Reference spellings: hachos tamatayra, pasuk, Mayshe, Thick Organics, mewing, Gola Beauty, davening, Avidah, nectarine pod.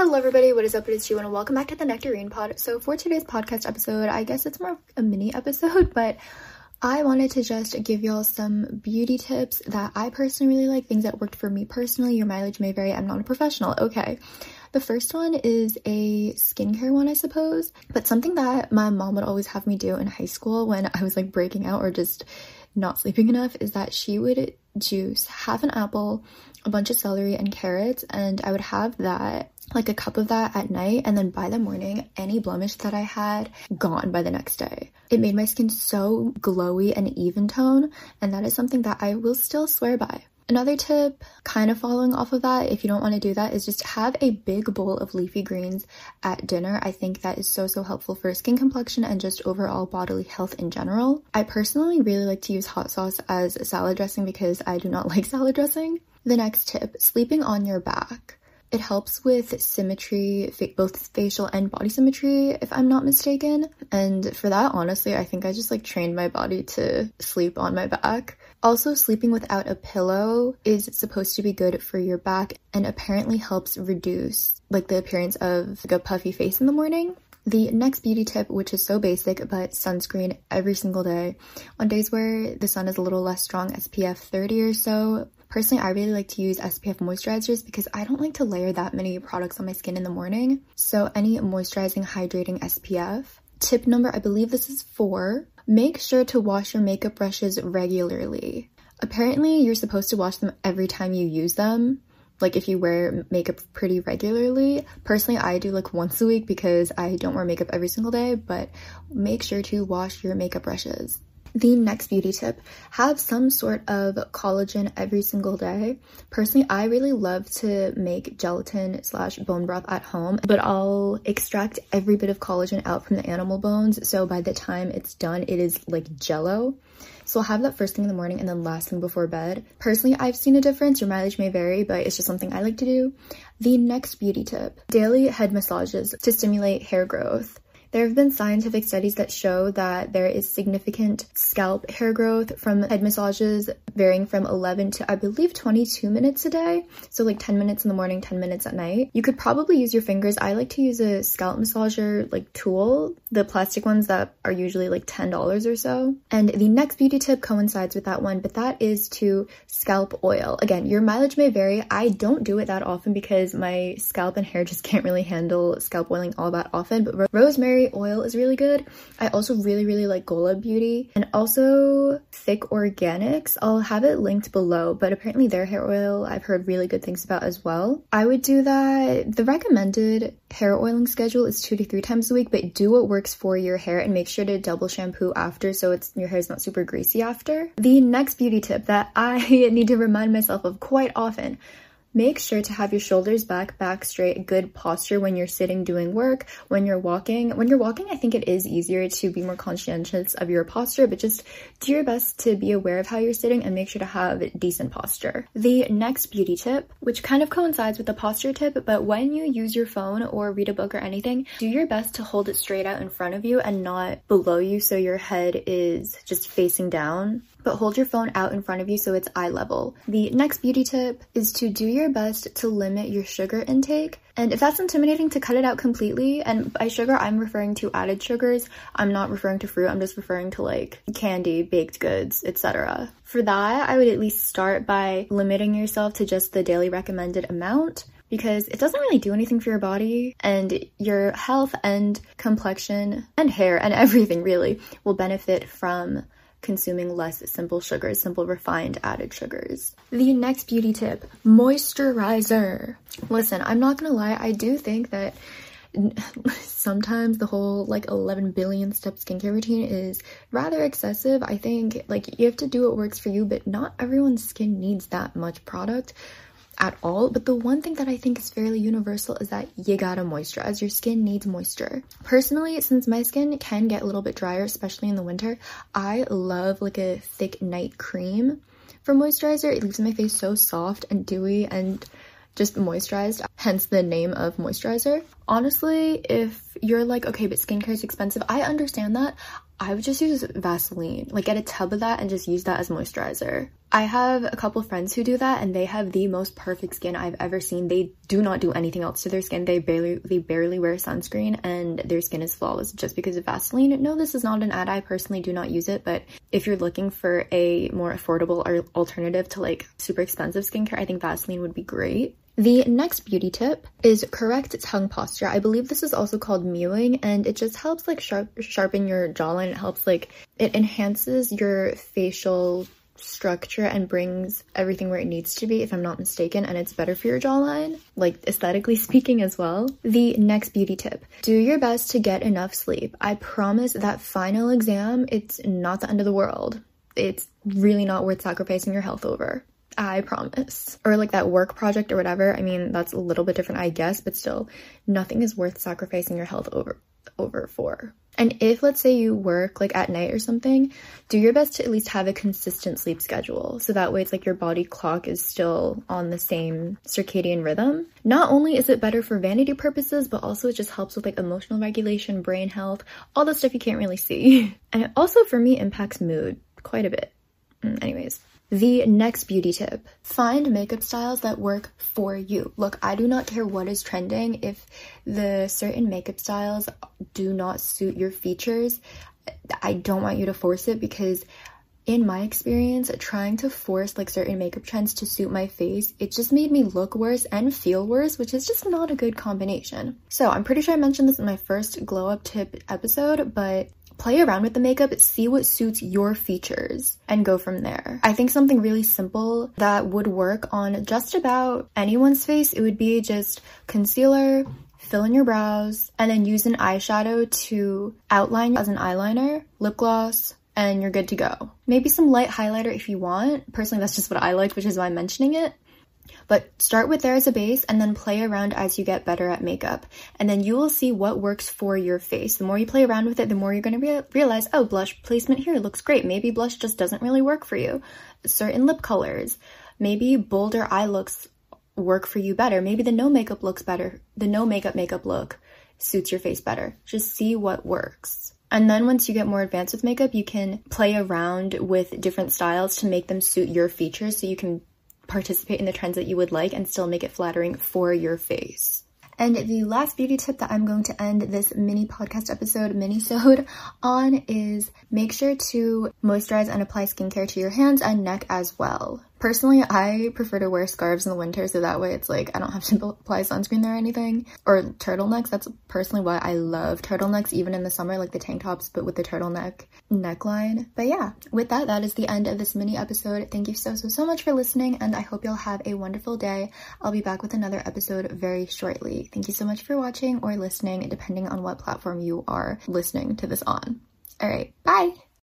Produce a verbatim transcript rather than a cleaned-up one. Hello everybody, what is up? It is you and welcome back to the Nectarine Pod. So for today's podcast episode, I guess it's more of a mini episode, but I wanted to just give y'all some beauty tips that I personally really like, things that worked for me personally. Your mileage may vary. I'm not a professional. Okay. The first one is a skincare one, I suppose, but something that my mom would always have me do in high school when I was like breaking out or just not sleeping enough is that she would juice half an apple, a bunch of celery and carrots, and I would have that, like a cup of that at night, and then by the morning any blemish that I had gone by the next day. It made my skin so glowy and even tone, and that is something that I will still swear by. Another tip, kind of following off of that, if you don't want to do that, is just have a big bowl of leafy greens at dinner. I think that is so, so helpful for skin complexion and just overall bodily health in general. I personally really like to use hot sauce as salad dressing because I do not like salad dressing. The next tip, sleeping on your back. It helps with symmetry, both facial and body symmetry, if I'm not mistaken. And for that, honestly, I think I just like trained my body to sleep on my back. Also, sleeping without a pillow is supposed to be good for your back and apparently helps reduce like the appearance of like a puffy face in the morning. The next beauty tip, which is so basic, but sunscreen every single day. On days where the sun is a little less strong, S P F thirty or so. Personally, I really like to use S P F moisturizers because I don't like to layer that many products on my skin in the morning. So any moisturizing, hydrating S P F. Tip number, I believe this is four, make sure to wash your makeup brushes regularly. Apparently, you're supposed to wash them every time you use them. Like if you wear makeup pretty regularly. Personally, I do like once a week because I don't wear makeup every single day, but make sure to wash your makeup brushes. The next beauty tip, have some sort of collagen every single day. Personally, I really love to make gelatin slash bone broth at home, but I'll extract every bit of collagen out from the animal bones. So by the time it's done, it is like jello. So I'll have that first thing in the morning and then last thing before bed. Personally, I've seen a difference. Your mileage may vary, but it's just something I like to do. The next beauty tip, daily head massages to stimulate hair growth. There have been scientific studies that show that there is significant scalp hair growth from head massages varying from eleven to I believe twenty-two minutes a day. So like ten minutes in the morning, ten minutes at night. You could probably use your fingers. I like to use a scalp massager like tool, the plastic ones that are usually like ten dollars or so. And the next beauty tip coincides with that one, but that is to scalp oil. Again, your mileage may vary. I don't do it that often because my scalp and hair just can't really handle scalp oiling all that often, but ro- rosemary oil is really good. I also really really like Gola Beauty and also Thick Organics. I'll have it linked below, but apparently their hair oil I've heard really good things about as well. I would do that. The recommended hair oiling schedule is two to three times a week, but do what works for your hair and make sure to double shampoo after so it's your hair is not super greasy after. The next beauty tip that I need to remind myself of quite often, make sure to have your shoulders back, back straight, good posture when you're sitting doing work, when you're walking. When you're walking, I think it is easier to be more conscientious of your posture, but just do your best to be aware of how you're sitting and make sure to have decent posture. The next beauty tip, which kind of coincides with the posture tip, but when you use your phone or read a book or anything, do your best to hold it straight out in front of you and not below you so your head is just facing down. But hold your phone out in front of you so it's eye level. The next beauty tip is to do your best to limit your sugar intake. And if that's intimidating, to cut it out completely. And by sugar, I'm referring to added sugars. I'm not referring to fruit. I'm just referring to like candy, baked goods, et cetera. For that, I would at least start by limiting yourself to just the daily recommended amount, because it doesn't really do anything for your body, and your health and complexion and hair and everything really will benefit from consuming less simple sugars, simple refined added sugars. The next beauty tip, moisturizer. Listen, I'm not gonna lie, I do think that sometimes the whole like eleven billion step skincare routine is rather excessive. I think like you have to do what works for you, but not everyone's skin needs that much product at all. But the one thing that I think is fairly universal is that you gotta moisturize. Your skin needs moisture. Personally, since my skin can get a little bit drier, especially in the winter, I love like a thick night cream for moisturizer. It leaves my face so soft and dewy and just moisturized, hence the name of moisturizer. Honestly, if you're like, okay, but skincare is expensive, I understand that. I would just use Vaseline, like get a tub of that and just use that as moisturizer. I have a couple friends who do that and they have the most perfect skin I've ever seen. They do not do anything else to their skin. They barely they barely wear sunscreen and their skin is flawless just because of Vaseline. No, this is not an ad. I personally do not use it, but if you're looking for a more affordable or alternative to like super expensive skincare, I think Vaseline would be great. The next beauty tip is correct tongue posture. I believe this is also called mewing, and it just helps like sharp, sharpen your jawline. It helps like, it enhances your facial structure and brings everything where it needs to be, if I'm not mistaken, and it's better for your jawline, like aesthetically speaking as well. The next beauty tip, do your best to get enough sleep. I promise that final exam, it's not the end of the world. It's really not worth sacrificing your health over. I promise. Or like that work project or whatever. I mean, that's a little bit different, I guess, but still, nothing is worth sacrificing your health over over for. And if, let's say, you work like at night or something, do your best to at least have a consistent sleep schedule. So that way it's like your body clock is still on the same circadian rhythm. Not only is it better for vanity purposes, but also it just helps with like emotional regulation, brain health, all the stuff you can't really see. And it also, for me, impacts mood quite a bit. Anyways. The next beauty tip, find makeup styles that work for you. Look, I do not care what is trending. If the certain makeup styles do not suit your features, I don't want you to force it, because in my experience, trying to force like certain makeup trends to suit my face, it just made me look worse and feel worse, which is just not a good combination. So I'm pretty sure I mentioned this in my first glow up tip episode, but play around with the makeup, see what suits your features, and go from there. I think something really simple that would work on just about anyone's face, it would be just concealer, fill in your brows, and then use an eyeshadow to outline as an eyeliner, lip gloss, and you're good to go. Maybe some light highlighter if you want. Personally, that's just what I like, which is why I'm mentioning it. But start with there as a base and then play around as you get better at makeup. And then you will see what works for your face. The more you play around with it, the more you're going to re realize, oh, blush placement here looks great. Maybe blush just doesn't really work for you. Certain lip colors. Maybe bolder eye looks work for you better. Maybe the no makeup looks better. The no makeup makeup look suits your face better. Just see what works. And then once you get more advanced with makeup, you can play around with different styles to make them suit your features, so you can participate in the trends that you would like and still make it flattering for your face. And the last beauty tip that I'm going to end this mini podcast episode, mini-sode on, is make sure to moisturize and apply skincare to your hands and neck as well. Personally, I prefer to wear scarves in the winter, so that way it's like I don't have to apply sunscreen there or anything. Or turtlenecks, that's personally why I love turtlenecks, even in the summer, like the tank tops, but with the turtleneck neckline. But yeah, with that, that is the end of this mini episode. Thank you so, so, so much for listening, and I hope you'll have a wonderful day. I'll be back with another episode very shortly. Thank you so much for watching or listening, depending on what platform you are listening to this on. All right, bye!